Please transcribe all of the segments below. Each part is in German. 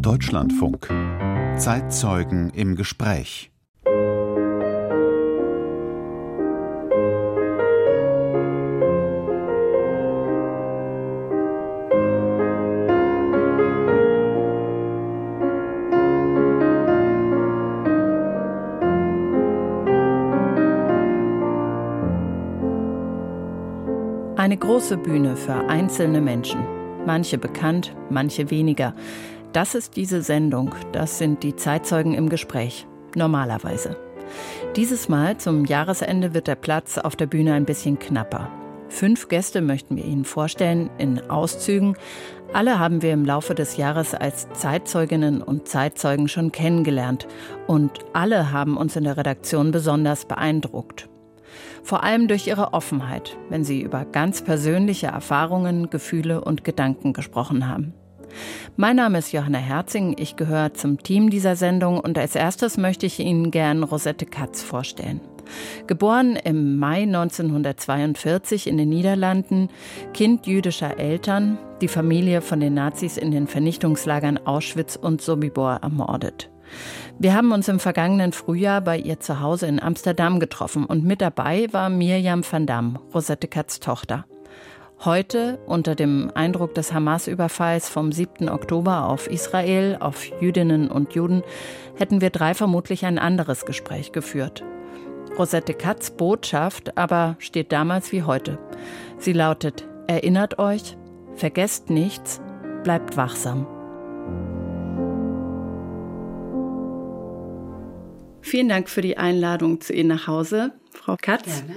Deutschlandfunk. Zeitzeugen im Gespräch. Eine große Bühne für einzelne Menschen. Manche bekannt, manche weniger. Das ist diese Sendung, das sind die Zeitzeugen im Gespräch, normalerweise. Dieses Mal zum Jahresende wird der Platz auf der Bühne ein bisschen knapper. 5 Gäste möchten wir Ihnen vorstellen, in Auszügen. Alle haben wir im Laufe des Jahres als Zeitzeuginnen und Zeitzeugen schon kennengelernt. Und alle haben uns in der Redaktion besonders beeindruckt. Vor allem durch ihre Offenheit, wenn sie über ganz persönliche Erfahrungen, Gefühle und Gedanken gesprochen haben. Mein Name ist Johanna Herzing, ich gehöre zum Team dieser Sendung und als erstes möchte ich Ihnen gern Rozette Kats vorstellen. Geboren im Mai 1942 in den Niederlanden, Kind jüdischer Eltern, die Familie von den Nazis in den Vernichtungslagern Auschwitz und Sobibor ermordet. Wir haben uns im vergangenen Frühjahr bei ihr zu Hause in Amsterdam getroffen und mit dabei war Mirjam van Dam, Rozette Kats Tochter. Heute, unter dem Eindruck des Hamas-Überfalls vom 7. Oktober auf Israel, auf Jüdinnen und Juden, hätten wir 3 vermutlich ein anderes Gespräch geführt. Rozette Kats Botschaft aber steht damals wie heute. Sie lautet: Erinnert euch, vergesst nichts, bleibt wachsam. Vielen Dank für die Einladung zu Ihnen nach Hause, Frau Katz. Gerne.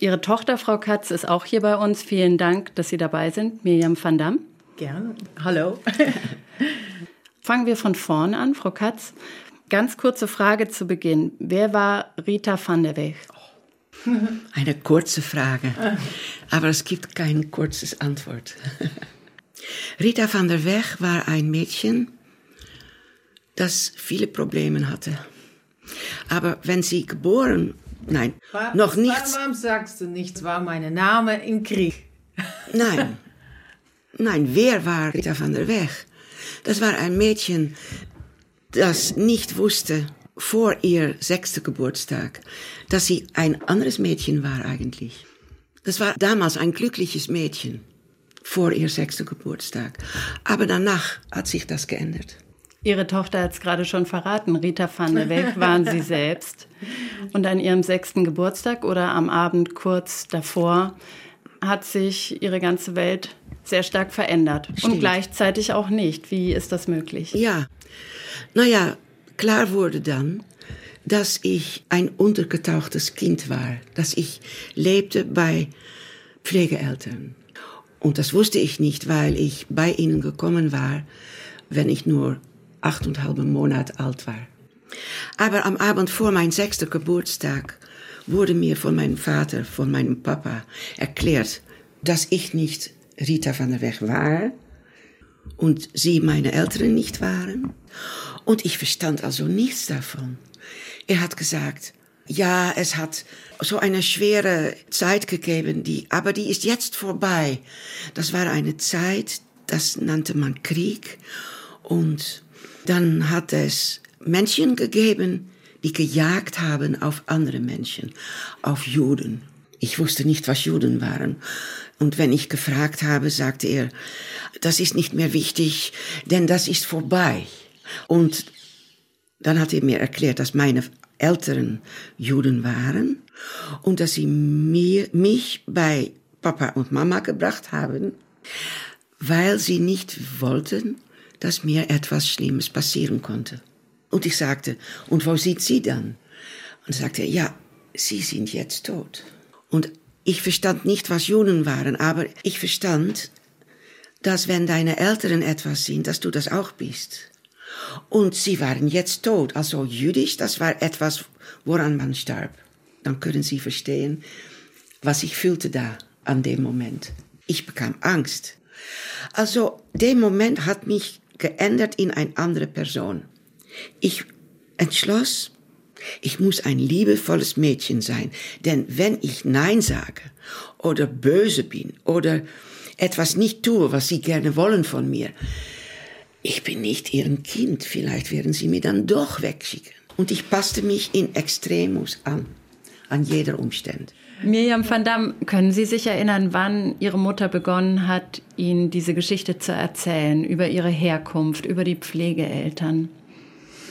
Ihre Tochter, Frau Katz, ist auch hier bei uns. Vielen Dank, dass Sie dabei sind. Mirjam van Dam. Gerne. Hallo. Fangen wir von vorn an, Frau Katz. Ganz kurze Frage zu Beginn. Wer war Rita van der Weg? Eine kurze Frage, aber es gibt kein kurzes Antwort. Rita van der Weg war ein Mädchen, das viele Probleme hatte. Aber wenn sie geboren Nein, war, noch nichts. Warum sagst du nichts? War mein Name im Krieg? Nein, wer war Rita van der Weg? Das war ein Mädchen, das nicht wusste vor ihr 6. Geburtstag, dass sie ein anderes Mädchen war eigentlich. Das war damals ein glückliches Mädchen vor ihr 6. Geburtstag. Aber danach hat sich das geändert. Ihre Tochter hat es gerade schon verraten, Rita van der Weg waren Sie selbst. Und an Ihrem 6. Geburtstag oder am Abend kurz davor hat sich Ihre ganze Welt sehr stark verändert. Stimmt. Und gleichzeitig auch nicht. Wie ist das möglich? Ja, naja, klar wurde dann, dass ich ein untergetauchtes Kind war. Dass ich lebte bei Pflegeeltern. Und das wusste ich nicht, weil ich bei ihnen gekommen war, wenn ich nur 8,5 Monate alt war. Aber am Abend vor meinem 6. Geburtstag wurde mir von meinem Vater, von meinem Papa erklärt, dass ich nicht Rita van der Weg war und sie meine Eltern nicht waren. Und ich verstand also nichts davon. Er hat gesagt, ja, es hat so eine schwere Zeit gegeben, aber die ist jetzt vorbei. Das war eine Zeit, das nannte man Krieg und dann hat es Menschen gegeben, die gejagt haben auf andere Menschen, auf Juden. Ich wusste nicht, was Juden waren. Und wenn ich gefragt habe, sagte er, das ist nicht mehr wichtig, denn das ist vorbei. Und dann hat er mir erklärt, dass meine Eltern Juden waren und dass sie mich bei Papa und Mama gebracht haben, weil sie nicht wollten, dass mir etwas Schlimmes passieren konnte. Und ich sagte, und wo sind Sie dann? Und sagte er, ja, Sie sind jetzt tot. Und ich verstand nicht, was Juden waren, aber ich verstand, dass wenn deine Eltern etwas sind, dass du das auch bist. Und sie waren jetzt tot, also jüdisch, das war etwas, woran man starb. Dann können Sie verstehen, was ich fühlte da an dem Moment. Ich bekam Angst. Also, der Moment hat mich geändert in eine andere Person. Ich entschloss, ich muss ein liebevolles Mädchen sein. Denn wenn ich Nein sage oder böse bin oder etwas nicht tue, was sie gerne wollen von mir, ich bin nicht ihrem Kind, vielleicht werden sie mich dann doch wegschicken. Und ich passte mich in Extremus an jeder Umstand. Mirjam van Dam, können Sie sich erinnern, wann Ihre Mutter begonnen hat, Ihnen diese Geschichte zu erzählen, über Ihre Herkunft, über die Pflegeeltern?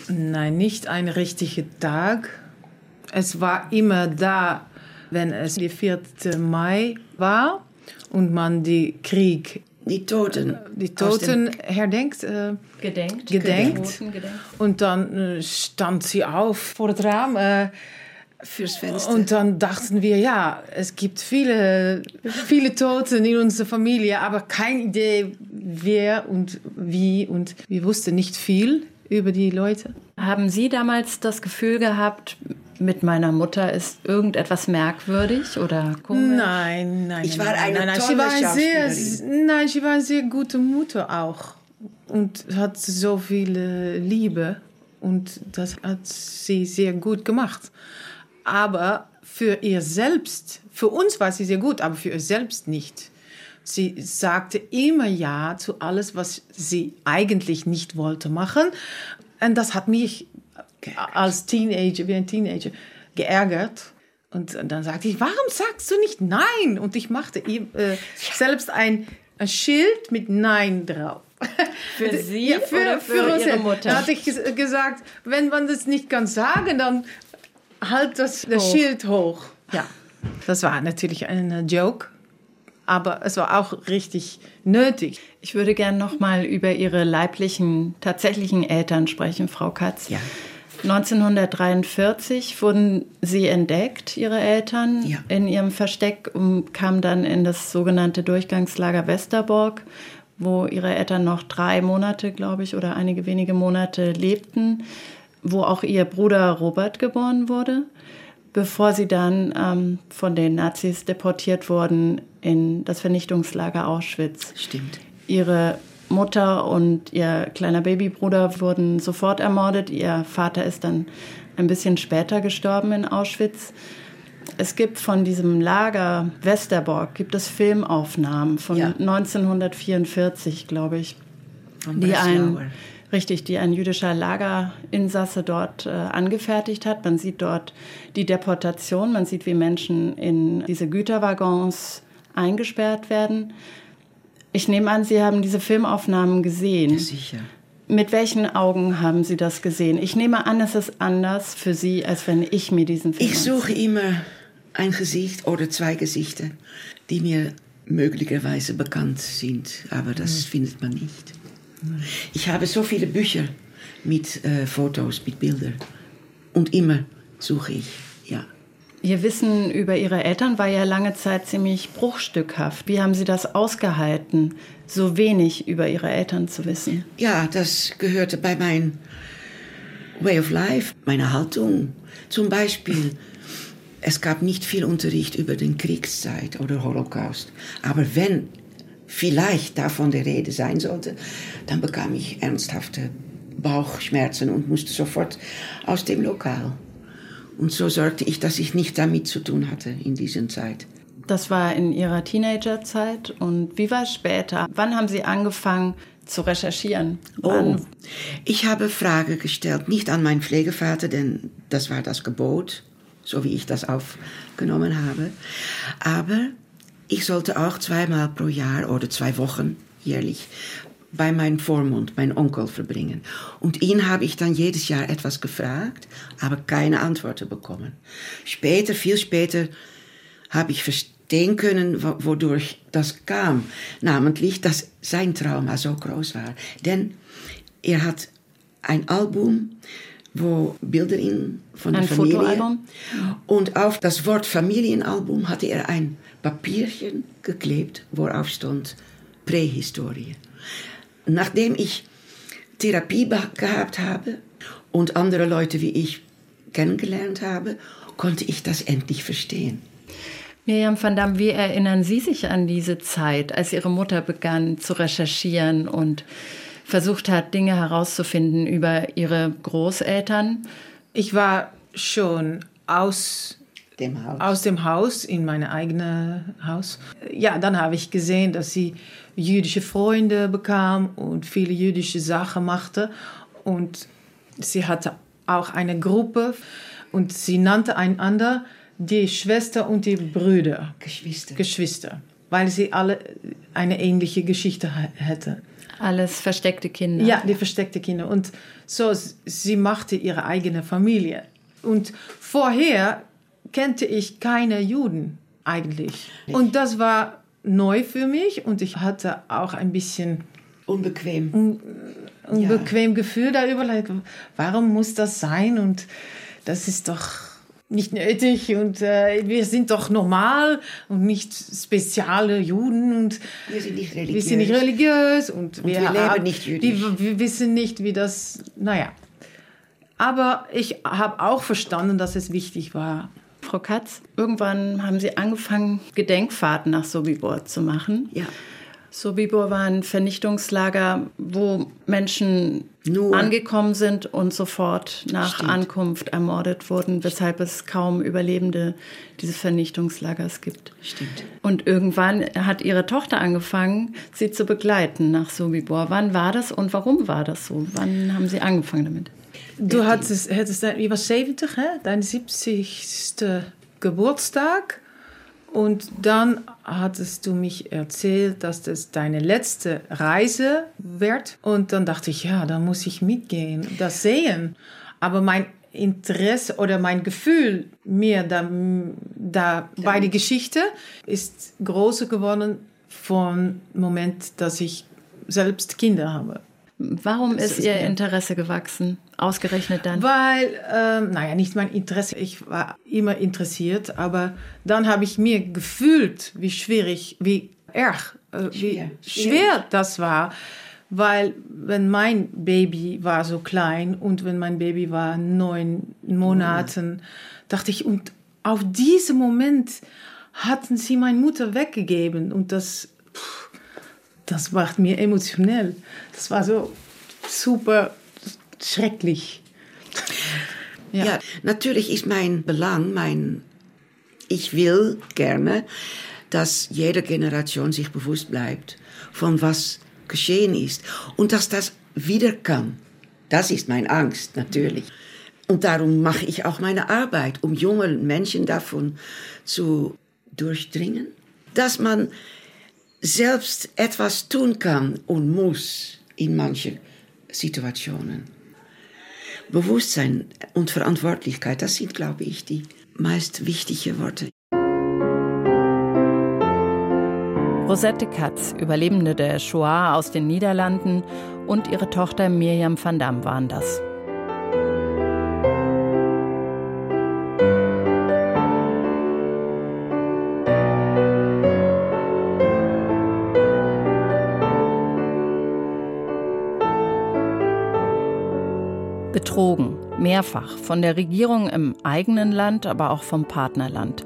Nein, nicht ein richtiger Tag. Es war immer da, wenn es der 4. Mai war und man den Krieg, die Toten herdenkt. Gedenkt. Und dann stand sie auf vor dem Rahmen. Fürs Fenster. Und dann dachten wir, ja, es gibt viele Tote in unserer Familie, aber keine Idee, wer und wie. Und wir wussten nicht viel über die Leute. Haben Sie damals das Gefühl gehabt, mit meiner Mutter ist irgendetwas merkwürdig oder komisch? Nein. Sie war eine sehr gute Mutter auch und hat so viel Liebe und das hat sie sehr gut gemacht. Aber für ihr selbst, für uns war sie sehr gut, aber für ihr selbst nicht. Sie sagte immer Ja zu alles, was sie eigentlich nicht wollte machen. Und das hat mich wie ein Teenager geärgert. Und dann sagte ich, warum sagst du nicht Nein? Und ich machte selbst ein Schild mit Nein drauf. Für sie oder für ihre Mutter? Da hatte ich gesagt, wenn man das nicht kann sagen, dann halt das Schild hoch. Ja, das war natürlich ein Joke, aber es war auch richtig nötig. Ich würde gerne noch mal über Ihre leiblichen, tatsächlichen Eltern sprechen, Frau Katz. Ja. 1943 wurden Sie entdeckt, Ihre Eltern, ja, in Ihrem Versteck und kamen dann in das sogenannte Durchgangslager Westerbork, wo Ihre Eltern noch 3 Monate, glaube ich, oder einige wenige Monate lebten, wo auch ihr Bruder Robert geboren wurde, bevor sie dann von den Nazis deportiert wurden in das Vernichtungslager Auschwitz. Stimmt. Ihre Mutter und ihr kleiner Babybruder wurden sofort ermordet. Ihr Vater ist dann ein bisschen später gestorben in Auschwitz. Es gibt von diesem Lager Westerbork, gibt es Filmaufnahmen von 1944, glaube ich, die ein jüdischer Lagerinsasse dort angefertigt hat. Man sieht dort die Deportation, man sieht, wie Menschen in diese Güterwaggons eingesperrt werden. Ich nehme an, Sie haben diese Filmaufnahmen gesehen. Ja, sicher. Mit welchen Augen haben Sie das gesehen? Ich nehme an, es ist anders für Sie, als wenn ich mir diesen Film anschaue. Ich suche immer ein Gesicht oder 2 Gesichter, die mir möglicherweise bekannt sind, aber das findet man nicht. Ich habe so viele Bücher mit Fotos, mit Bildern. Und immer suche ich, ja. Ihr Wissen über Ihre Eltern war ja lange Zeit ziemlich bruchstückhaft. Wie haben Sie das ausgehalten, so wenig über Ihre Eltern zu wissen? Ja, das gehörte bei meinem Way of Life, meiner Haltung. Zum Beispiel, es gab nicht viel Unterricht über den Kriegszeit oder Holocaust. Aber wenn vielleicht davon die Rede sein sollte, dann bekam ich ernsthafte Bauchschmerzen und musste sofort aus dem Lokal. Und so sorgte ich, dass ich nichts damit zu tun hatte in dieser Zeit. Das war in Ihrer Teenagerzeit und wie war es später? Wann haben Sie angefangen zu recherchieren? Ich habe Fragen gestellt, nicht an meinen Pflegevater, denn das war das Gebot, so wie ich das aufgenommen habe, aber ich sollte auch 2-mal pro Jahr oder 2 Wochen jährlich bei meinem Vormund, meinem Onkel, verbringen. Und ihn habe ich dann jedes Jahr etwas gefragt, aber keine Antworten bekommen. Später, viel später, habe ich verstehen können, wodurch das kam. Namentlich, dass sein Trauma so groß war. Denn er hat ein Album, wo Bilder von der Familie. Ein Fotoalbum. Und auf das Wort Familienalbum hatte er ein Papierchen geklebt, worauf stand Prähistorie. Nachdem ich Therapie gehabt habe und andere Leute wie ich kennengelernt habe, konnte ich das endlich verstehen. Mirjam van Dam, wie erinnern Sie sich an diese Zeit, als Ihre Mutter begann zu recherchieren und versucht hat, Dinge herauszufinden über ihre Großeltern? Ich war schon aus dem Haus? Aus dem Haus, in mein eigenes Haus. Ja, dann habe ich gesehen, dass sie jüdische Freunde bekam und viele jüdische Sachen machte. Und sie hatte auch eine Gruppe und sie nannte einander die Schwester und die Brüder. Geschwister. Weil sie alle eine ähnliche Geschichte hätten. Alles versteckte Kinder. Ja, die versteckte Kinder. Und so, sie machte ihre eigene Familie. Und vorher kannte ich keine Juden eigentlich. Nicht. Und das war neu für mich und ich hatte auch ein bisschen unbequem Gefühl darüber. Warum muss das sein? Und das ist doch nicht nötig und wir sind doch normal und nicht spezielle Juden und wir sind nicht religiös und wir leben nicht jüdisch. Wir wissen nicht, wie das, naja. Aber ich habe auch verstanden, dass es wichtig war. Frau Katz, irgendwann haben Sie angefangen, Gedenkfahrten nach Sobibor zu machen. Ja. Sobibor war ein Vernichtungslager, wo Menschen angekommen sind und sofort nach Ankunft ermordet wurden, weshalb es kaum Überlebende dieses Vernichtungslagers gibt. Stimmt. Und irgendwann hat Ihre Tochter angefangen, Sie zu begleiten nach Sobibor. Wann war das und warum war das so? Wann haben Sie angefangen damit? Du hattest über 70, dein 70. Geburtstag. Und dann hattest du mich erzählt, dass das deine letzte Reise wird. Und dann dachte ich, ja, da muss ich mitgehen, das sehen. Aber mein Interesse oder mein Gefühl mir bei der Geschichte ist größer geworden vom Moment, dass ich selbst Kinder habe. Warum ist Ihr Interesse gewachsen, ausgerechnet dann? Weil, nicht mein Interesse, ich war immer interessiert, aber dann habe ich mir gefühlt, wie schwer das war. Weil wenn mein Baby war so klein und wenn mein Baby war 9 Monaten, dachte ich, und auf diesen Moment hatten sie meine Mutter weggegeben und das macht mir emotionell. Das war so super schrecklich. Ja, natürlich ist mein Belang, ich will gerne, dass jede Generation sich bewusst bleibt, von was geschehen ist. Und dass das wieder kann. Das ist meine Angst, natürlich. Und darum mache ich auch meine Arbeit, um junge Menschen davon zu durchdringen, dass man selbst etwas tun kann und muss in manchen Situationen. Bewusstsein und Verantwortlichkeit, das sind, glaube ich, die meist wichtigen Worte. Rozette Kats, Überlebende der Shoah aus den Niederlanden, und ihre Tochter Mirjam van Dam waren das. Betrogen, mehrfach, von der Regierung im eigenen Land, aber auch vom Partnerland.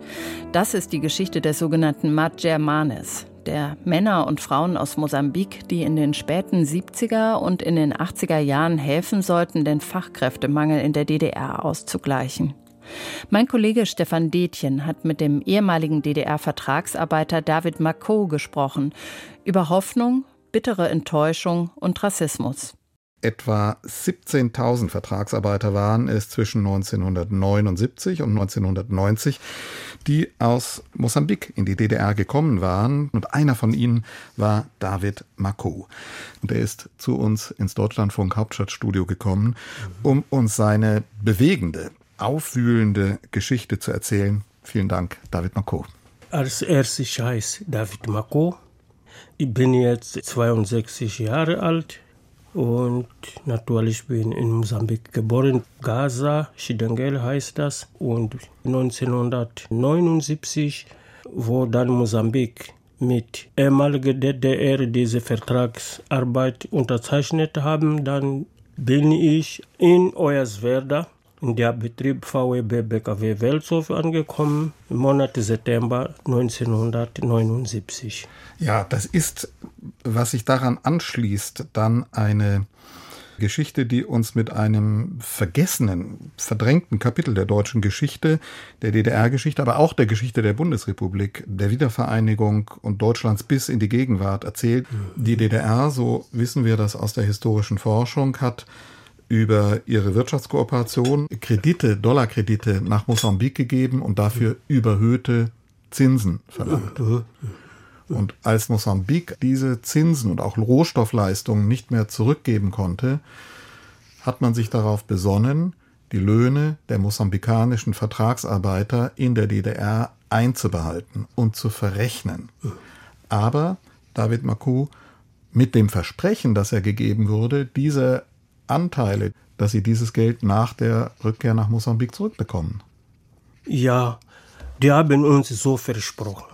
Das ist die Geschichte der sogenannten Madjer Manes, der Männer und Frauen aus Mosambik, die in den späten 70er und in den 80er Jahren helfen sollten, den Fachkräftemangel in der DDR auszugleichen. Mein Kollege Stefan Detjen hat mit dem ehemaligen DDR-Vertragsarbeiter David Macou gesprochen über Hoffnung, bittere Enttäuschung und Rassismus. Etwa 17.000 Vertragsarbeiter waren es zwischen 1979 und 1990, die aus Mosambik in die DDR gekommen waren. Und einer von ihnen war David Macou. Und er ist zu uns ins Deutschlandfunk Hauptstadtstudio gekommen, um uns seine bewegende, aufwühlende Geschichte zu erzählen. Vielen Dank, David Macou. Als erstes, ich heiße David Macou. Ich bin jetzt 62 Jahre alt. Und natürlich bin ich in Mosambik geboren, Gaza, Chidengel heißt das. Und 1979, wo dann Mosambik mit ehemaliger DDR diese Vertragsarbeit unterzeichnet haben, dann bin ich in Hoyerswerda, in der Betrieb VEB BKW Welzow angekommen, im Monat September 1979. Ja, das ist, was sich daran anschließt, dann eine Geschichte, die uns mit einem vergessenen, verdrängten Kapitel der deutschen Geschichte, der DDR-Geschichte, aber auch der Geschichte der Bundesrepublik, der Wiedervereinigung und Deutschlands bis in die Gegenwart erzählt. Die DDR, so wissen wir das aus der historischen Forschung, hat über ihre Wirtschaftskooperation Kredite, Dollarkredite nach Mosambik gegeben und dafür überhöhte Zinsen verlangt. Und als Mosambik diese Zinsen und auch Rohstoffleistungen nicht mehr zurückgeben konnte, hat man sich darauf besonnen, die Löhne der mosambikanischen Vertragsarbeiter in der DDR einzubehalten und zu verrechnen. Aber David Macou mit dem Versprechen, das er gegeben wurde, diese Anteile, dass sie dieses Geld nach der Rückkehr nach Mosambik zurückbekommen. Ja, die haben uns so versprochen.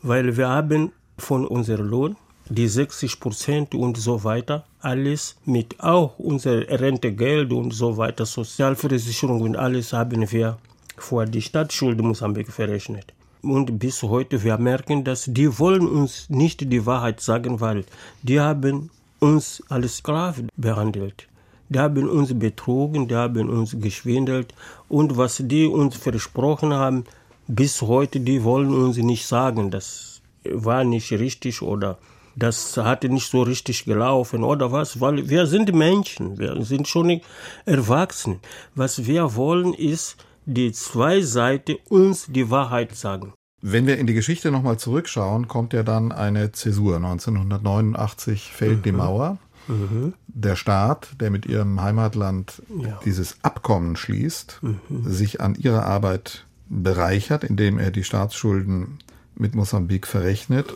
Weil wir haben von unserem Lohn, die 60% und so weiter, alles mit auch unser Rentegeld und so weiter, Sozialversicherung und alles haben wir vor die Staatsschuld Mosambik verrechnet. Und bis heute, wir merken, dass die wollen uns nicht die Wahrheit sagen, weil die haben uns als Sklaven behandelt. Die haben uns betrogen, die haben uns geschwindelt und was die uns versprochen haben, bis heute, die wollen uns nicht sagen, das war nicht richtig oder das hat nicht so richtig gelaufen oder was, weil wir sind Menschen, wir sind schon Erwachsene. Was wir wollen, ist, die zwei Seiten uns die Wahrheit sagen. Wenn wir in die Geschichte nochmal zurückschauen, kommt ja dann eine Zäsur. 1989 fällt die Mauer. Der Staat, der mit ihrem Heimatland dieses Abkommen schließt, sich an ihrer Arbeit bereichert, indem er die Staatsschulden mit Mosambik verrechnet.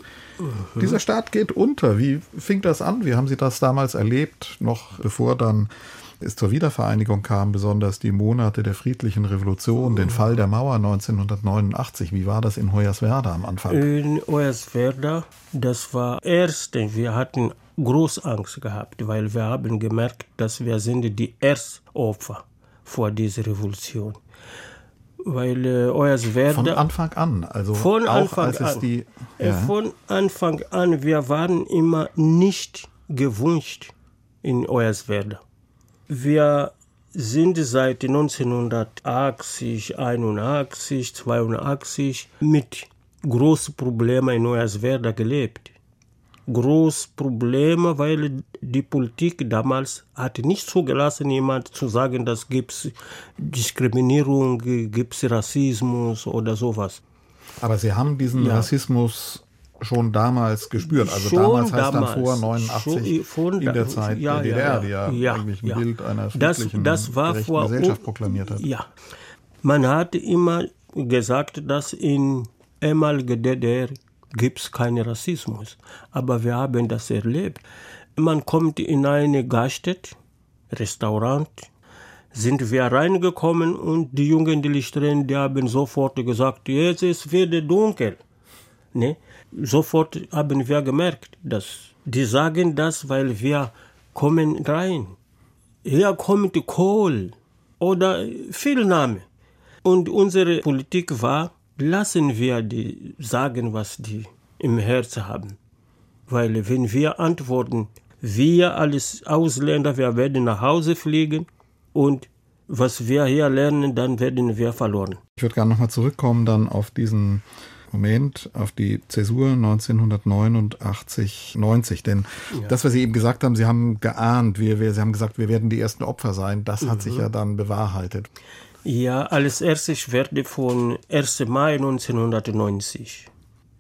Dieser Staat geht unter. Wie fing das an? Wie haben Sie das damals erlebt, noch bevor dann es zur Wiedervereinigung kam, besonders die Monate der friedlichen Revolution, den Fall der Mauer 1989. Wie war das in Hoyerswerda am Anfang? In Hoyerswerda, das war das Erste. Wir hatten Großangst gehabt, weil wir haben gemerkt, dass wir sind die Erstopfer vor dieser Revolution. Weil Hoyerswerda von Anfang an, also von auch Anfang als es an, die von Anfang an, wir waren immer nicht gewünscht in Hoyerswerda. Wir sind seit 1980, 81, 82 mit großen Problemen in Hoyerswerda gelebt. Große Probleme, weil die Politik damals hat nicht zugelassen, jemand zu sagen, dass gibt's Diskriminierung, gibt's Rassismus oder sowas. Aber Sie haben diesen Rassismus schon damals gespürt, also schon damals heißt dann vor 89 in der Zeit der DDR, die eigentlich ein Bild einer friedlichen, gerechten Gesellschaft proklamiert hat. Ja, man hat immer gesagt, dass in ehemaliger DDR gibt es keinen Rassismus. Aber wir haben das erlebt. Man kommt in eine Gaststätte, Restaurant, sind wir reingekommen und die Jungen, die haben sofort gesagt, jetzt ist wieder dunkel. Ne? Sofort haben wir gemerkt, dass die sagen das, weil wir kommen rein. Hier kommt Kohl oder viel Name. Und unsere Politik war, lassen wir die sagen, was die im Herzen haben. Weil wenn wir antworten, wir als Ausländer, wir werden nach Hause fliegen und was wir hier lernen, dann werden wir verloren. Ich würde gerne nochmal zurückkommen dann auf diesen Moment, auf die Zäsur 1989, 90. Denn das, was Sie eben gesagt haben, Sie haben geahnt, Sie haben gesagt, wir werden die ersten Opfer sein. Das hat sich ja dann bewahrheitet. Ja, als erstes werde von 1. Mai 1990.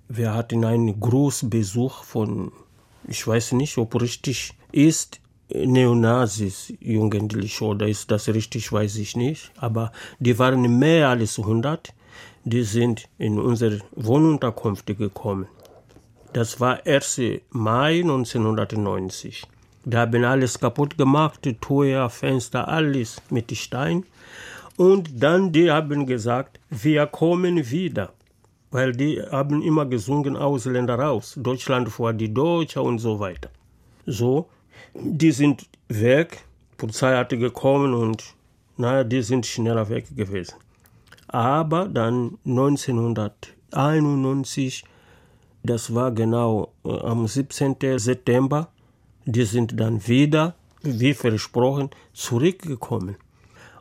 Wir hatten einen großen Besuch von, ich weiß nicht, ob richtig ist, Neonazis, Jugendliche, oder ist das richtig, weiß ich nicht. Aber die waren mehr als 100, die sind in unsere Wohnunterkunft gekommen. Das war 1. Mai 1990. Da haben alles kaputt gemacht, Tür, Fenster, alles mit Stein. Und dann die haben gesagt, wir kommen wieder. Weil die haben immer gesungen, Ausländer raus, Deutschland vor die Deutschen und so weiter. So, die sind weg, die Polizei hatte gekommen und die sind schneller weg gewesen. Aber dann 1991, das war genau am 17. September, die sind dann wieder wie versprochen, zurückgekommen.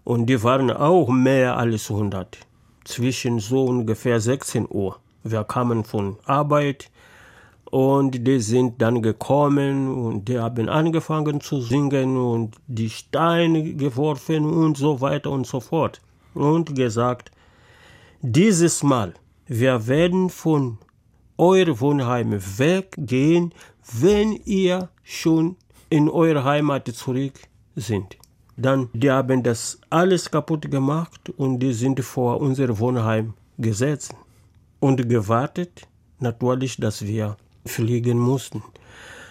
Und die waren auch mehr als 100. Zwischen so ungefähr 16 Uhr. Wir kamen von Arbeit und die sind dann gekommen und die haben angefangen zu singen und die Steine geworfen und so weiter und so fort. Und gesagt, dieses Mal, wir werden von eurem Wohnheim weggehen, wenn ihr schon in eure Heimat zurück sind. Dann, die haben das alles kaputt gemacht und die sind vor unser Wohnheim gesetzt und gewartet, natürlich, dass wir fliegen mussten.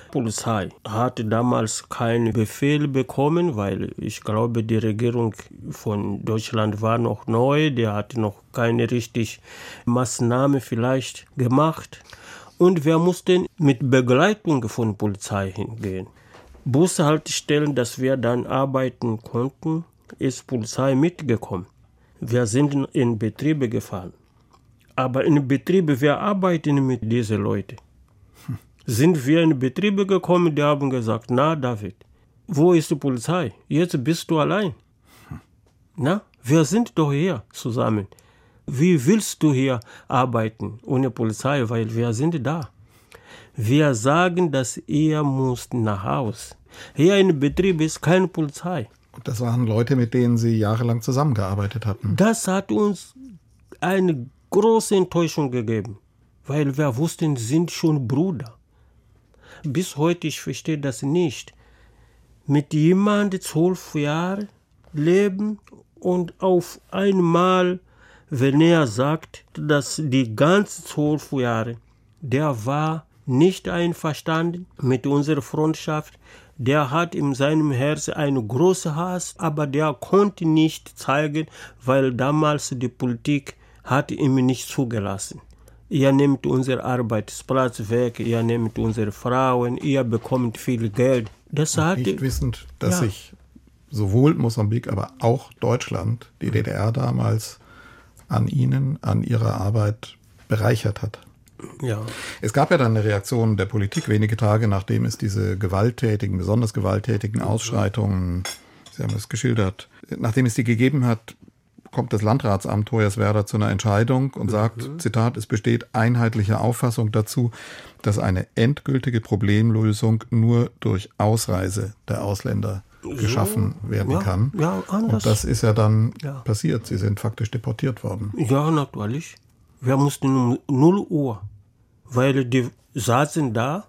Die Polizei hatte damals keinen Befehl bekommen, weil ich glaube, die Regierung von Deutschland war noch neu, die hatte noch keine richtige Maßnahme vielleicht gemacht. Und wir mussten mit Begleitung von Polizei hingehen. Bushaltestellen, dass wir dann arbeiten konnten, ist Polizei mitgekommen. Wir sind in Betriebe gefahren. Aber in Betriebe, wir arbeiten mit diesen Leuten. Sind wir in Betriebe gekommen, die haben gesagt, na David, wo ist die Polizei? Jetzt bist du allein. Na, wir sind doch hier zusammen. Wie willst du hier arbeiten ohne Polizei, weil wir sind da. Wir sagen, dass ihr müsst nach Hause. Hier in Betrieb ist keine Polizei. Und das waren Leute, mit denen Sie jahrelang zusammengearbeitet hatten. Das hat uns eine große Enttäuschung gegeben, weil wir wussten, sie sind schon Brüder. Bis heute, ich verstehe das nicht. Mit jemandem 12 Jahre leben und auf einmal, wenn er sagt, dass die ganzen 12 Jahre, der war nicht einverstanden mit unserer Freundschaft. Der hat in seinem Herzen einen großen Hass, aber der konnte nicht zeigen, weil damals die Politik hat ihm nicht zugelassen. Ihr nehmt unseren Arbeitsplatz weg, ihr nehmt unsere Frauen, ihr bekommt viel Geld. Das hat nicht wissend, dass sich sowohl Mosambik, aber auch Deutschland, die DDR damals, an Ihnen, an Ihrer Arbeit bereichert hat. Ja. Es gab ja dann eine Reaktion der Politik wenige Tage, nachdem es diese gewalttätigen, besonders gewalttätigen Ausschreitungen, Sie haben es geschildert, nachdem es die gegeben hat, kommt das Landratsamt Hoyerswerda zu einer Entscheidung und sagt, Zitat, es besteht einheitliche Auffassung dazu, dass eine endgültige Problemlösung nur durch Ausreise der Ausländer geschaffen werden kann. Ja, und das ist ja dann passiert. Sie sind faktisch deportiert worden. Ja, natürlich. Wir mussten um 0 Uhr. Weil die saßen da,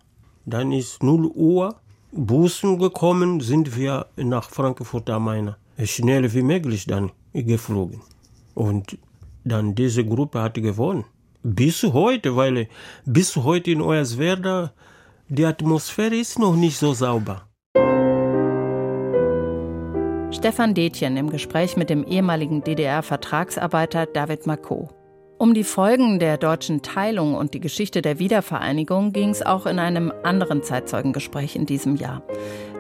dann ist 0 Uhr, Bussen gekommen, sind wir nach Frankfurt am Main schnell wie möglich dann geflogen. Und dann diese Gruppe hat gewonnen. Bis heute, weil bis heute in Hoyerswerda die Atmosphäre ist noch nicht so sauber. Stefan Detjen im Gespräch mit dem ehemaligen DDR-Vertragsarbeiter David Macou. Um die Folgen der deutschen Teilung und die Geschichte der Wiedervereinigung ging es auch in einem anderen Zeitzeugengespräch in diesem Jahr.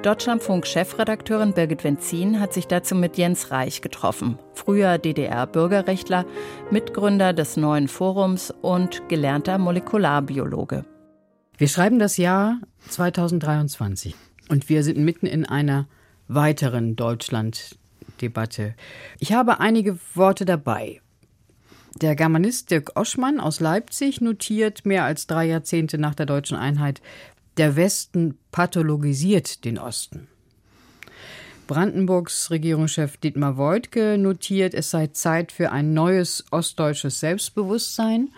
Deutschlandfunk-Chefredakteurin Birgit Wenzin hat sich dazu mit Jens Reich getroffen, früher DDR-Bürgerrechtler, Mitgründer des Neuen Forums und gelernter Molekularbiologe. Wir schreiben das Jahr 2023 und wir sind mitten in einer weiteren Deutschland-Debatte. Ich habe einige Worte dabei. Der Germanist Dirk Oschmann aus Leipzig notiert mehr als 3 Jahrzehnte nach der deutschen Einheit, der Westen pathologisiert den Osten. Brandenburgs Regierungschef Dietmar Woidke notiert, es sei Zeit für ein neues ostdeutsches Selbstbewusstsein.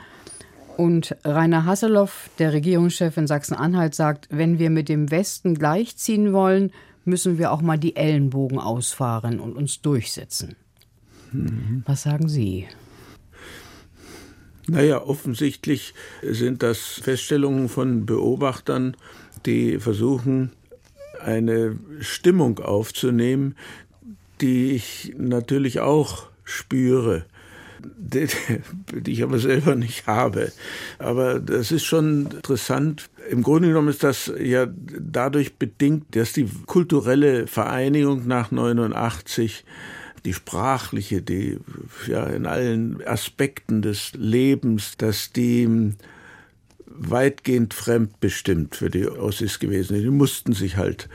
Und Rainer Hasseloff, der Regierungschef in Sachsen-Anhalt, sagt, wenn wir mit dem Westen gleichziehen wollen, müssen wir auch mal die Ellenbogen ausfahren und uns durchsetzen. Was sagen Sie? Naja, offensichtlich sind das Feststellungen von Beobachtern, die versuchen, eine Stimmung aufzunehmen, die ich natürlich auch spüre, die ich aber selber nicht habe. Aber das ist schon interessant. Im Grunde genommen ist das ja dadurch bedingt, dass die kulturelle Vereinigung nach 89, die sprachliche, die ja in allen Aspekten des Lebens, dass die weitgehend fremdbestimmt für die Ossis gewesen sind. Die mussten sich halt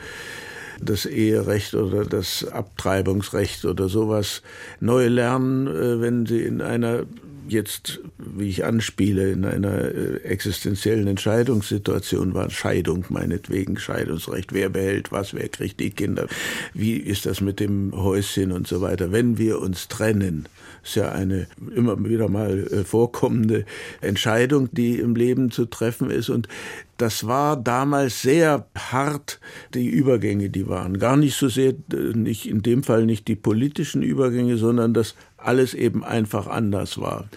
das Eherecht oder das Abtreibungsrecht oder sowas neu lernen, wenn sie in einer, jetzt, wie ich anspiele, in einer existenziellen Entscheidungssituation war, Scheidung meinetwegen, Scheidungsrecht, wer behält was, wer kriegt die Kinder, wie ist das mit dem Häuschen und so weiter, wenn wir uns trennen. Ist ja eine immer wieder mal vorkommende Entscheidung, die im Leben zu treffen ist. Und das war damals sehr hart, die Übergänge, die waren. Gar nicht so sehr, nicht in dem Fall nicht die politischen Übergänge, sondern dass alles eben einfach anders war.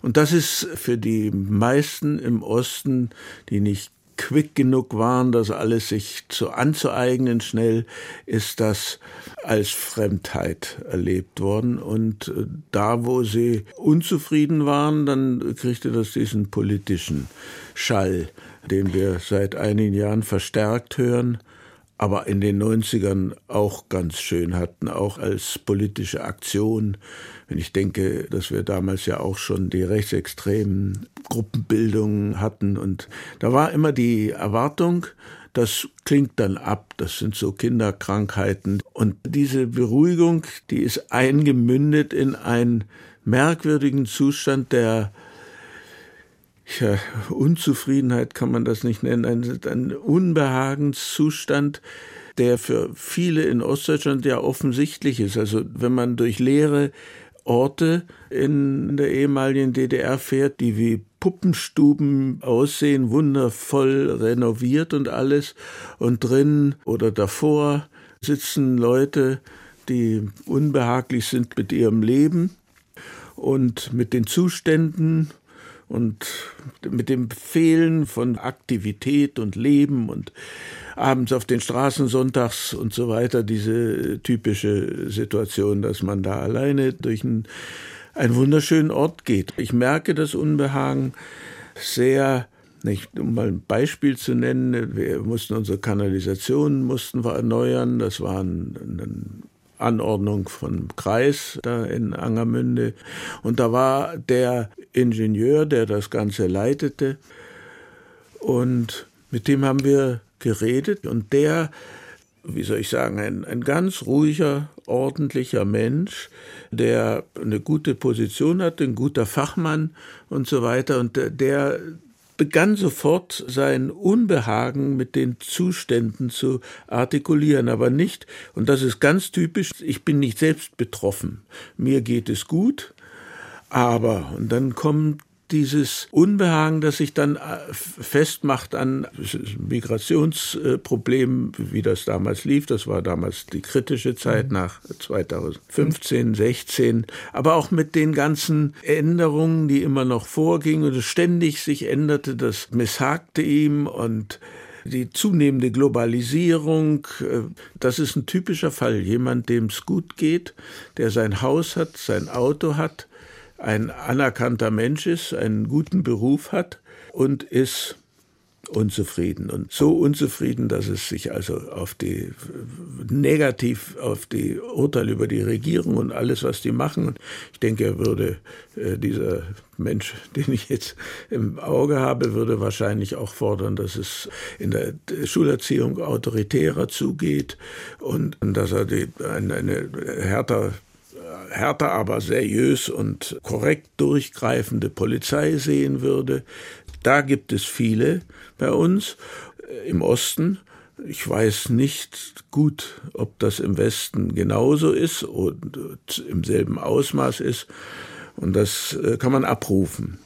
Und das ist für die meisten im Osten, die nicht quick genug waren, das alles sich anzueignen schnell, ist das als Fremdheit erlebt worden. Und da, wo sie unzufrieden waren, dann kriegte das diesen politischen Schall, den wir seit einigen Jahren verstärkt hören, aber in den 90ern auch ganz schön hatten, auch als politische Aktion. Wenn ich denke, dass wir damals ja auch schon die rechtsextremen Gruppenbildungen hatten. Und da war immer die Erwartung, das klingt dann ab, das sind so Kinderkrankheiten. Und diese Beruhigung, die ist eingemündet in einen merkwürdigen Zustand der Unzufriedenheit, kann man das nicht nennen, ein Unbehagenszustand, der für viele in Ostdeutschland ja offensichtlich ist. Also wenn man durch leere Orte in der ehemaligen DDR fährt, die wie Puppenstuben aussehen, wundervoll renoviert und alles. Und drin oder davor sitzen Leute, die unbehaglich sind mit ihrem Leben und mit den Zuständen und mit dem Fehlen von Aktivität und Leben und abends auf den Straßen, sonntags und so weiter, diese typische Situation, dass man da alleine durch einen wunderschönen Ort geht. Ich merke das Unbehagen sehr, um mal ein Beispiel zu nennen, wir mussten unsere Kanalisationen erneuern, das war eine Anordnung vom Kreis da in Angermünde. Und da war der Ingenieur, der das Ganze leitete, und mit dem haben wir geredet. Und der, wie soll ich sagen, ein ganz ruhiger, ordentlicher Mensch, der eine gute Position hatte, ein guter Fachmann und so weiter. Und der begann sofort sein Unbehagen mit den Zuständen zu artikulieren, aber nicht, und das ist ganz typisch, ich bin nicht selbst betroffen, mir geht es gut, aber, und dann kommt dieses Unbehagen, das sich dann festmacht an Migrationsproblemen, wie das damals lief. Das war damals die kritische Zeit nach 2015, 16. Aber auch mit den ganzen Änderungen, die immer noch vorgingen und es ständig sich änderte, das misshagte ihm, und die zunehmende Globalisierung, das ist ein typischer Fall. Jemand, dem es gut geht, der sein Haus hat, sein Auto hat, ein anerkannter Mensch ist, einen guten Beruf hat und ist unzufrieden. Und so unzufrieden, dass es sich also negativ auf die Urteile über die Regierung und alles, was die machen. Und ich denke, dieser Mensch, den ich jetzt im Auge habe, würde wahrscheinlich auch fordern, dass es in der Schulerziehung autoritärer zugeht und dass er eine härter, aber seriös und korrekt durchgreifende Polizei sehen würde. Da gibt es viele bei uns im Osten. Ich weiß nicht gut, ob das im Westen genauso ist und im selben Ausmaß ist. Und das kann man abrufen.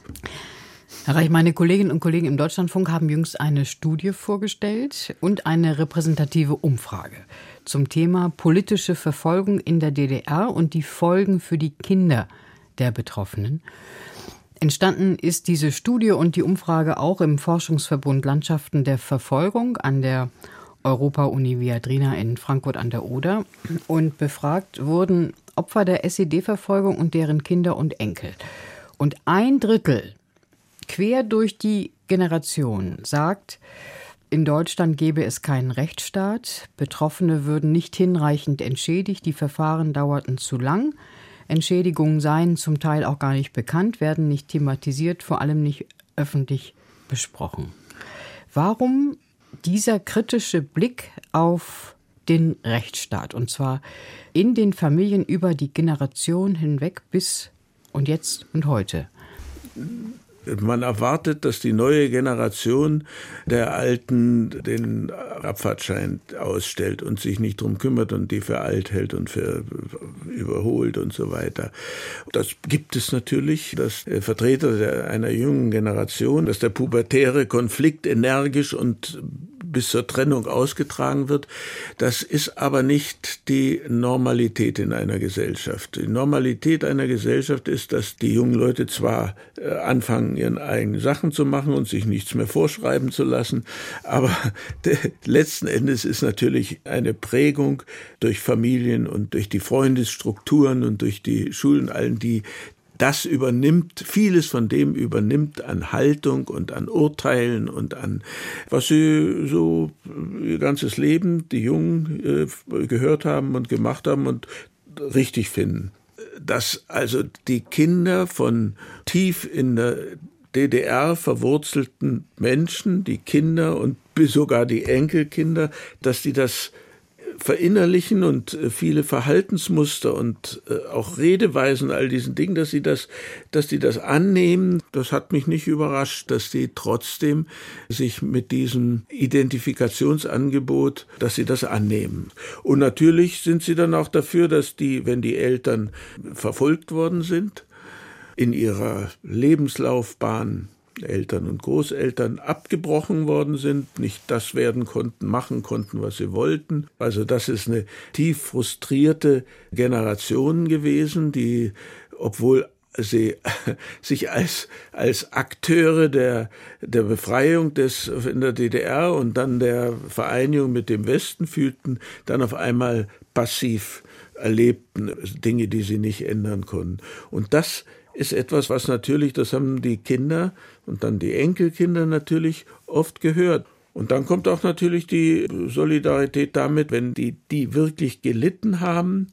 Herr Reich, meine Kolleginnen und Kollegen im Deutschlandfunk haben jüngst eine Studie vorgestellt und eine repräsentative Umfrage zum Thema politische Verfolgung in der DDR und die Folgen für die Kinder der Betroffenen. Entstanden ist diese Studie und die Umfrage auch im Forschungsverbund Landschaften der Verfolgung an der Europa-Uni Viadrina in Frankfurt an der Oder. Und befragt wurden Opfer der SED-Verfolgung und deren Kinder und Enkel. Und ein Drittel, quer durch die Generation, sagt, in Deutschland gäbe es keinen Rechtsstaat, Betroffene würden nicht hinreichend entschädigt, die Verfahren dauerten zu lang, Entschädigungen seien zum Teil auch gar nicht bekannt, werden nicht thematisiert, vor allem nicht öffentlich besprochen. Warum dieser kritische Blick auf den Rechtsstaat. Und zwar in den Familien über die Generation hinweg bis und jetzt und heute. Man erwartet, dass die neue Generation der Alten den Abfahrtschein ausstellt und sich nicht drum kümmert und die für alt hält und für überholt und so weiter. Das gibt es natürlich, dass Vertreter einer jungen Generation, dass der pubertäre Konflikt energisch und bis zur Trennung ausgetragen wird. Das ist aber nicht die Normalität in einer Gesellschaft. Die Normalität einer Gesellschaft ist, dass die jungen Leute zwar anfangen, ihren eigenen Sachen zu machen und sich nichts mehr vorschreiben zu lassen, aber letzten Endes ist natürlich eine Prägung durch Familien und durch die Freundesstrukturen und durch die Schulen, allen die das übernimmt, vieles von dem übernimmt an Haltung und an Urteilen und an, was sie so ihr ganzes Leben, die Jungen, gehört haben und gemacht haben und richtig finden. Dass also die Kinder von tief in der DDR verwurzelten Menschen, die Kinder und sogar die Enkelkinder, dass die das verinnerlichen und viele Verhaltensmuster und auch Redeweisen, all diesen Dingen, dass die das annehmen, das hat mich nicht überrascht, dass die trotzdem sich mit diesem Identifikationsangebot, dass sie das annehmen. Und natürlich sind sie dann auch dafür, dass die, wenn die Eltern verfolgt worden sind, in ihrer Lebenslaufbahn, Eltern und Großeltern abgebrochen worden sind, nicht das werden konnten, machen konnten, was sie wollten. Also das ist eine tief frustrierte Generation gewesen, die, obwohl sie sich als Akteure der Befreiung in der DDR und dann der Vereinigung mit dem Westen fühlten, dann auf einmal passiv erlebten, Dinge, die sie nicht ändern konnten. Und das ist etwas, was natürlich, das haben die Kinder und dann die Enkelkinder natürlich oft gehört. Und dann kommt auch natürlich die Solidarität damit, wenn die wirklich gelitten haben,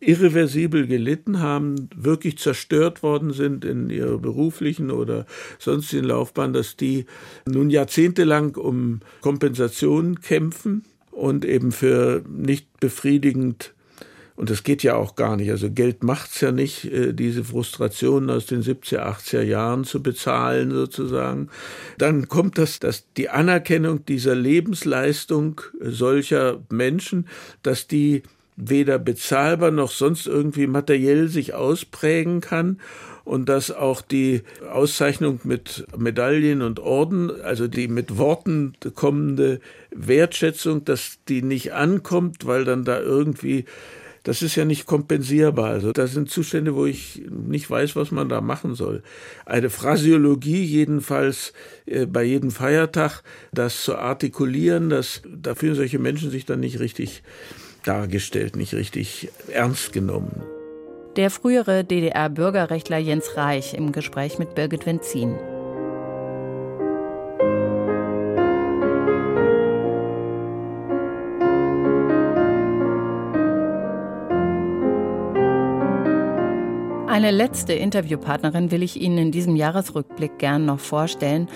irreversibel gelitten haben, wirklich zerstört worden sind in ihrer beruflichen oder sonstigen Laufbahn, dass die nun jahrzehntelang um Kompensation kämpfen und eben für nicht befriedigend. Und das geht ja auch gar nicht. Also Geld macht's ja nicht, diese Frustrationen aus den 70er, 80er Jahren zu bezahlen sozusagen. Dann kommt das, dass die Anerkennung dieser Lebensleistung solcher Menschen, dass die weder bezahlbar noch sonst irgendwie materiell sich ausprägen kann. Und dass auch die Auszeichnung mit Medaillen und Orden, also die mit Worten kommende Wertschätzung, dass die nicht ankommt, weil dann da irgendwie... Das ist ja nicht kompensierbar. Also das sind Zustände, wo ich nicht weiß, was man da machen soll. Eine Phrasiologie jedenfalls bei jedem Feiertag, das zu artikulieren, da fühlen solche Menschen sich dann nicht richtig dargestellt, nicht richtig ernst genommen. Der frühere DDR-Bürgerrechtler Jens Reich im Gespräch mit Birgit Wenzin. Eine letzte Interviewpartnerin will ich Ihnen in diesem Jahresrückblick gern noch vorstellen.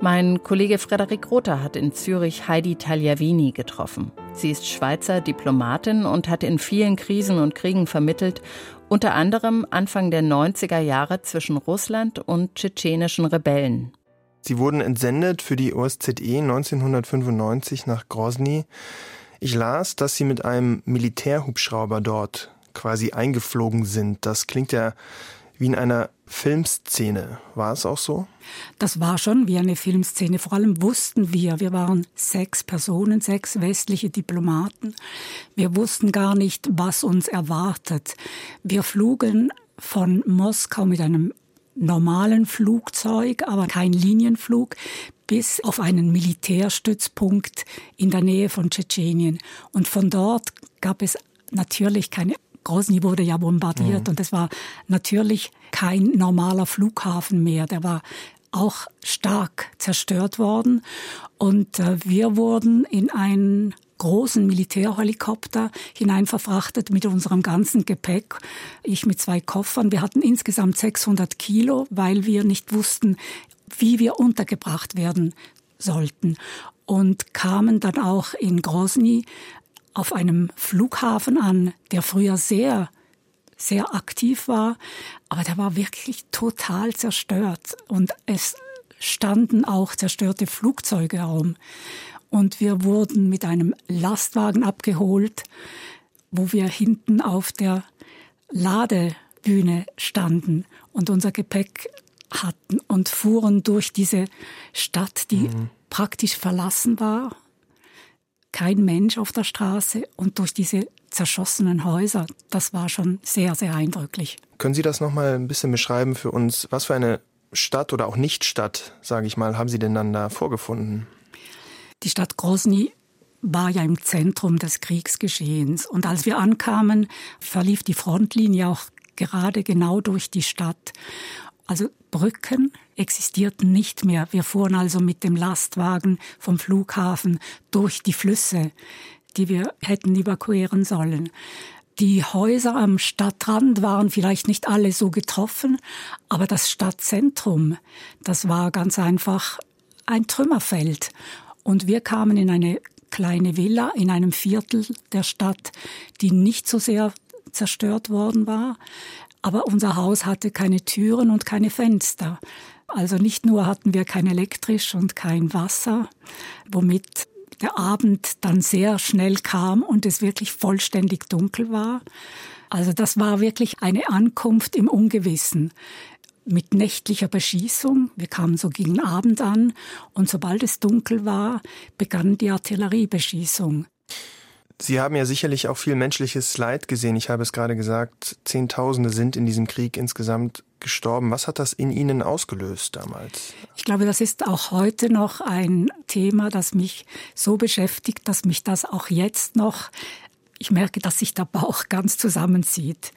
Mein Kollege Frederik Rother hat in Zürich Heidi Tagliavini getroffen. Sie ist Schweizer Diplomatin und hat in vielen Krisen und Kriegen vermittelt, unter anderem Anfang der 90er Jahre zwischen Russland und tschetschenischen Rebellen. Sie wurden entsendet für die OSZE 1995 nach Grozny. Ich las, dass sie mit einem Militärhubschrauber dort quasi eingeflogen sind. Das klingt ja wie in einer Filmszene. War es auch so? Das war schon wie eine Filmszene. Vor allem wussten wir waren 6 Personen, 6 westliche Diplomaten. Wir wussten gar nicht, was uns erwartet. Wir flogen von Moskau mit einem normalen Flugzeug, aber kein Linienflug, bis auf einen Militärstützpunkt in der Nähe von Tschetschenien. Und von dort gab es natürlich keine Grozny wurde ja bombardiert und das war natürlich kein normaler Flughafen mehr. Der war auch stark zerstört worden und wir wurden in einen großen Militärhelikopter hinein verfrachtet mit unserem ganzen Gepäck. Ich mit 2 Koffern. Wir hatten insgesamt 600 Kilo, weil wir nicht wussten, wie wir untergebracht werden sollten und kamen dann auch in Grozny auf einem Flughafen an, der früher sehr, sehr aktiv war, aber der war wirklich total zerstört. Und es standen auch zerstörte Flugzeuge herum. Und wir wurden mit einem Lastwagen abgeholt, wo wir hinten auf der Ladebühne standen und unser Gepäck hatten und fuhren durch diese Stadt, die praktisch verlassen war. Kein Mensch auf der Straße und durch diese zerschossenen Häuser. Das war schon sehr, sehr eindrücklich. Können Sie das noch mal ein bisschen beschreiben für uns? Was für eine Stadt oder auch Nicht-Stadt, sage ich mal, haben Sie denn dann da vorgefunden? Die Stadt Grozny war ja im Zentrum des Kriegsgeschehens. Und als wir ankamen, verlief die Frontlinie auch gerade genau durch die Stadt. Also Brücken existierten nicht mehr. Wir fuhren also mit dem Lastwagen vom Flughafen durch die Flüsse, die wir hätten evakuieren sollen. Die Häuser am Stadtrand waren vielleicht nicht alle so getroffen, aber das Stadtzentrum, das war ganz einfach ein Trümmerfeld. Und wir kamen in eine kleine Villa in einem Viertel der Stadt, die nicht so sehr zerstört worden war. Aber unser Haus hatte keine Türen und keine Fenster. Also nicht nur hatten wir kein Elektrisch und kein Wasser, womit der Abend dann sehr schnell kam und es wirklich vollständig dunkel war. Also das war wirklich eine Ankunft im Ungewissen. Mit nächtlicher Beschießung. Wir kamen so gegen Abend an und sobald es dunkel war, begann die Artilleriebeschießung. Sie haben ja sicherlich auch viel menschliches Leid gesehen. Ich habe es gerade gesagt, Zehntausende sind in diesem Krieg insgesamt gestorben. Was hat das in Ihnen ausgelöst damals? Ich glaube, das ist auch heute noch ein Thema, das mich so beschäftigt, dass mich das auch jetzt noch, ich merke, dass sich der Bauch ganz zusammenzieht.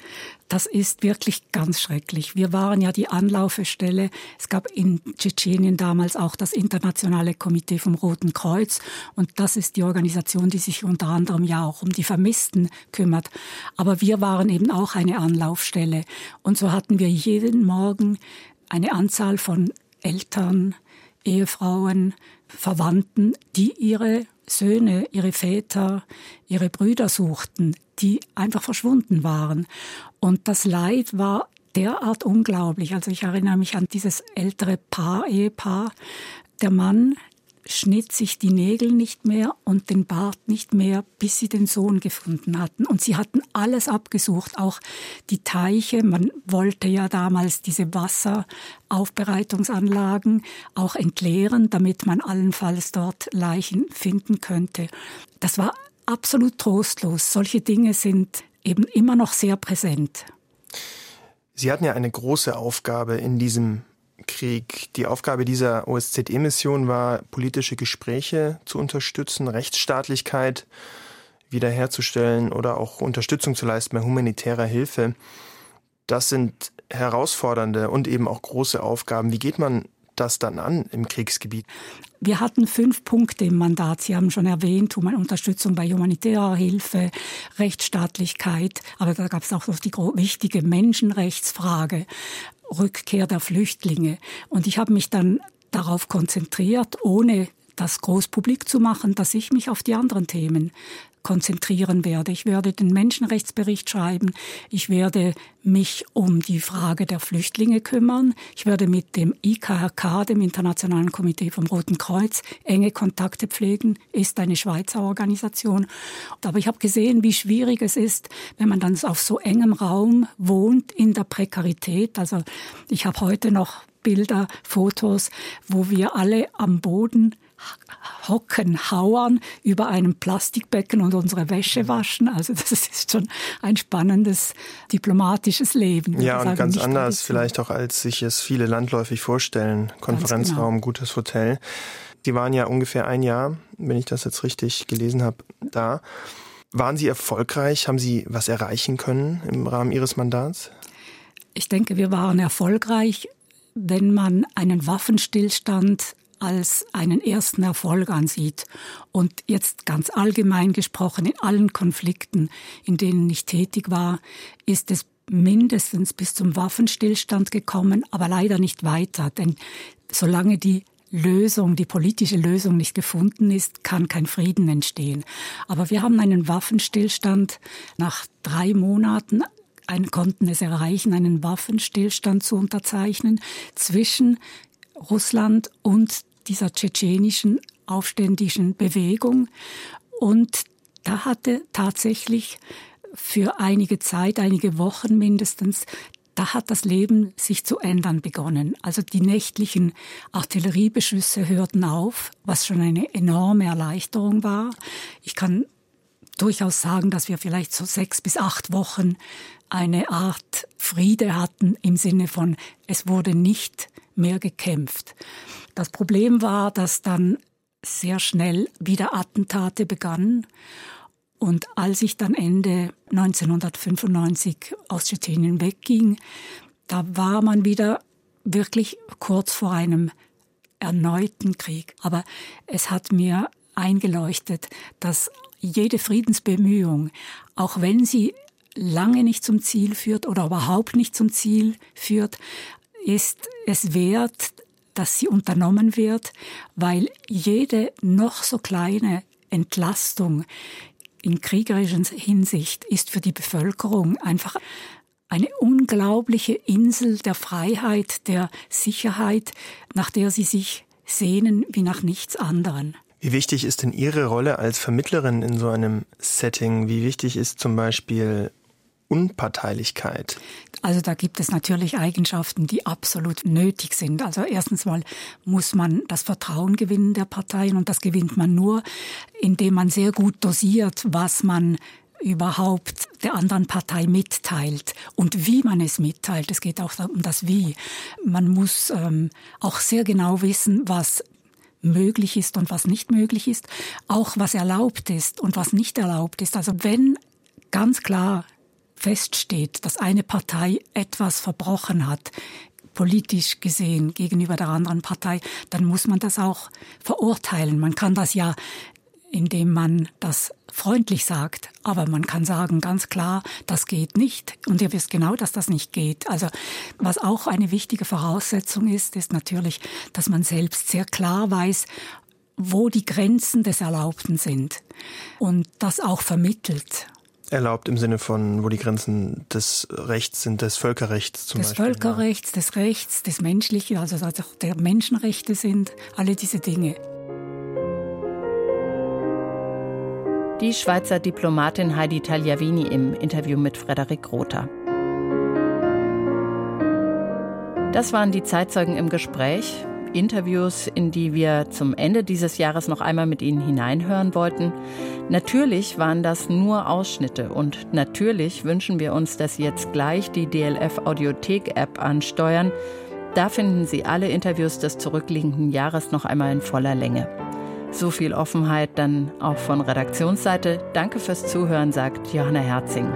Das ist wirklich ganz schrecklich. Wir waren ja die Anlaufstelle. Es gab in Tschetschenien damals auch das Internationale Komitee vom Roten Kreuz. Und das ist die Organisation, die sich unter anderem ja auch um die Vermissten kümmert. Aber wir waren eben auch eine Anlaufstelle. Und so hatten wir jeden Morgen eine Anzahl von Eltern, Ehefrauen, Verwandten, die ihre Söhne, ihre Väter, ihre Brüder suchten, die einfach verschwunden waren. Und das Leid war derart unglaublich. Also ich erinnere mich an dieses ältere Ehepaar. Der Mann schnitt sich die Nägel nicht mehr und den Bart nicht mehr, bis sie den Sohn gefunden hatten. Und sie hatten alles abgesucht, auch die Teiche. Man wollte ja damals diese Wasseraufbereitungsanlagen auch entleeren, damit man allenfalls dort Leichen finden könnte. Das war absolut trostlos. Solche Dinge sind eben immer noch sehr präsent. Sie hatten ja eine große Aufgabe in diesem Krieg. Die Aufgabe dieser OSZE-Mission war, politische Gespräche zu unterstützen, Rechtsstaatlichkeit wiederherzustellen oder auch Unterstützung zu leisten bei humanitärer Hilfe. Das sind herausfordernde und eben auch große Aufgaben. Wie geht man das dann an im Kriegsgebiet? Wir hatten 5 Punkte im Mandat. Sie haben schon erwähnt, Unterstützung bei humanitärer Hilfe, Rechtsstaatlichkeit, aber da gab es auch noch die wichtige Menschenrechtsfrage, Rückkehr der Flüchtlinge. Und ich habe mich dann darauf konzentriert, ohne das groß publik zu machen, dass ich mich auf die anderen Themen konzentrieren werde. Ich werde den Menschenrechtsbericht schreiben. Ich werde mich um die Frage der Flüchtlinge kümmern. Ich werde mit dem IKRK, dem Internationalen Komitee vom Roten Kreuz, enge Kontakte pflegen. Ist eine Schweizer Organisation. Aber ich habe gesehen, wie schwierig es ist, wenn man dann auf so engem Raum wohnt, in der Prekarität. Also ich habe heute noch Bilder, Fotos, wo wir alle am Boden hocken, hauern, über einem Plastikbecken und unsere Wäsche waschen. Also das ist schon ein spannendes diplomatisches Leben. Ja, und ganz anders vielleicht auch, als sich es viele landläufig vorstellen. Konferenzraum, genau. Gutes Hotel. Sie waren ja ungefähr ein Jahr, wenn ich das jetzt richtig gelesen habe, da. Waren Sie erfolgreich? Haben Sie was erreichen können im Rahmen Ihres Mandats? Ich denke, wir waren erfolgreich, wenn man einen Waffenstillstand als einen ersten Erfolg ansieht. Und jetzt ganz allgemein gesprochen, in allen Konflikten, in denen ich tätig war, ist es mindestens bis zum Waffenstillstand gekommen, aber leider nicht weiter. Denn solange die Lösung, die politische Lösung nicht gefunden ist, kann kein Frieden entstehen. Aber wir haben einen Waffenstillstand nach 3 Monaten konnten es erreichen, einen Waffenstillstand zu unterzeichnen zwischen Russland und dieser tschetschenischen aufständischen Bewegung. Und da hatte tatsächlich für einige Zeit, einige Wochen mindestens, da hat das Leben sich zu ändern begonnen. Also die nächtlichen Artilleriebeschüsse hörten auf, was schon eine enorme Erleichterung war. Ich kann durchaus sagen, dass wir vielleicht so 6 bis 8 Wochen eine Art Friede hatten im Sinne von, es wurde nicht mehr gekämpft. Das Problem war, dass dann sehr schnell wieder Attentate begannen. Und als ich dann Ende 1995 aus Tschetschenien wegging, da war man wieder wirklich kurz vor einem erneuten Krieg. Aber es hat mir eingeleuchtet, dass jede Friedensbemühung, auch wenn sie lange nicht zum Ziel führt oder überhaupt nicht zum Ziel führt, ist es wert, dass sie unternommen wird, weil jede noch so kleine Entlastung in kriegerischer Hinsicht ist für die Bevölkerung einfach eine unglaubliche Insel der Freiheit, der Sicherheit, nach der sie sich sehnen wie nach nichts anderem. Wie wichtig ist denn Ihre Rolle als Vermittlerin in so einem Setting? Wie wichtig ist zum Beispiel Unparteilichkeit? Also da gibt es natürlich Eigenschaften, die absolut nötig sind. Also erstens mal muss man das Vertrauen gewinnen der Parteien, und das gewinnt man nur, indem man sehr gut dosiert, was man überhaupt der anderen Partei mitteilt und wie man es mitteilt. Es geht auch um das Wie. Man muss auch sehr genau wissen, was möglich ist und was nicht möglich ist, auch was erlaubt ist und was nicht erlaubt ist. Also wenn ganz klar feststeht, dass eine Partei etwas verbrochen hat, politisch gesehen gegenüber der anderen Partei, dann muss man das auch verurteilen. Man kann das ja, indem man das freundlich sagt, aber man kann sagen ganz klar, das geht nicht. Und ihr wisst genau, dass das nicht geht. Also was auch eine wichtige Voraussetzung ist, ist natürlich, dass man selbst sehr klar weiß, wo die Grenzen des Erlaubten sind und das auch vermittelt. Erlaubt im Sinne von, wo die Grenzen des Rechts sind, des Völkerrechts zum Beispiel. Des Völkerrechts, des Rechts, des Menschlichen, also der Menschenrechte sind, alle diese Dinge. Die Schweizer Diplomatin Heidi Tagliavini im Interview mit Frederik Rother. Das waren die Zeitzeugen im Gespräch. Interviews, in die wir zum Ende dieses Jahres noch einmal mit Ihnen hineinhören wollten. Natürlich waren das nur Ausschnitte und natürlich wünschen wir uns, dass Sie jetzt gleich die DLF-Audiothek-App ansteuern. Da finden Sie alle Interviews des zurückliegenden Jahres noch einmal in voller Länge. So viel Offenheit dann auch von Redaktionsseite. Danke fürs Zuhören, sagt Johanna Herzing.